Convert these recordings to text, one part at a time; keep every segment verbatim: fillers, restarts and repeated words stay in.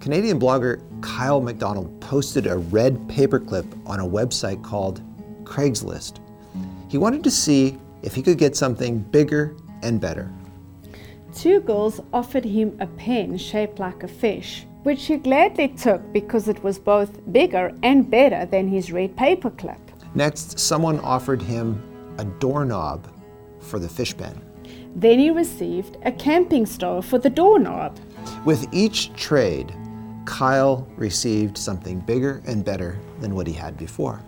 Canadian blogger Kyle McDonald posted a red paperclip on a website called Craigslist. He wanted to see if he could get something bigger and better. Two girls offered him a pen shaped like a fish, which he gladly took because it was both bigger and better than his red paperclip. Next, someone offered him a doorknob for the fish pen. Then he received a camping stove for the doorknob. With each trade, Kyle received something bigger and better than what he had before.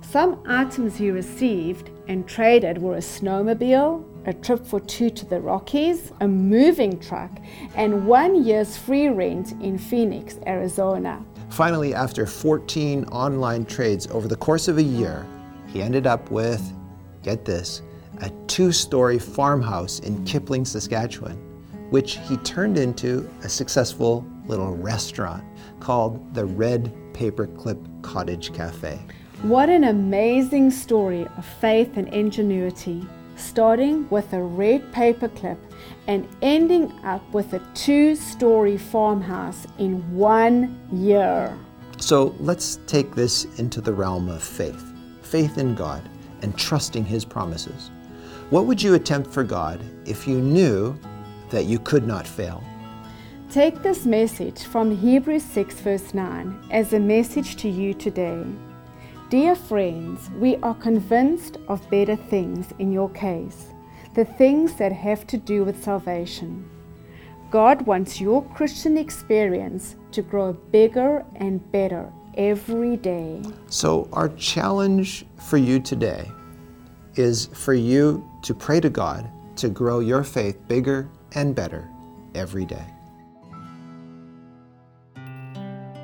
Some items he received and traded were a snowmobile, a trip for two to the Rockies, a moving truck, and one year's free rent in Phoenix, Arizona. Finally, after fourteen online trades over the course of a year, he ended up with, get this, a two-story farmhouse in Kipling, Saskatchewan, which he turned into a successful little restaurant called the Red Paperclip Cottage Cafe. What an amazing story of faith and ingenuity, starting with a red paperclip and ending up with a two-story farmhouse in one year. So let's take this into the realm of faith, faith in God and trusting His promises. What would you attempt for God if you knew that you could not fail? Take this message from Hebrews six verse nine as a message to you today. Dear friends, we are convinced of better things in your case, the things that have to do with salvation. God wants your Christian experience to grow bigger and better every day. So our challenge for you today is for you to pray to God to grow your faith bigger and better every day.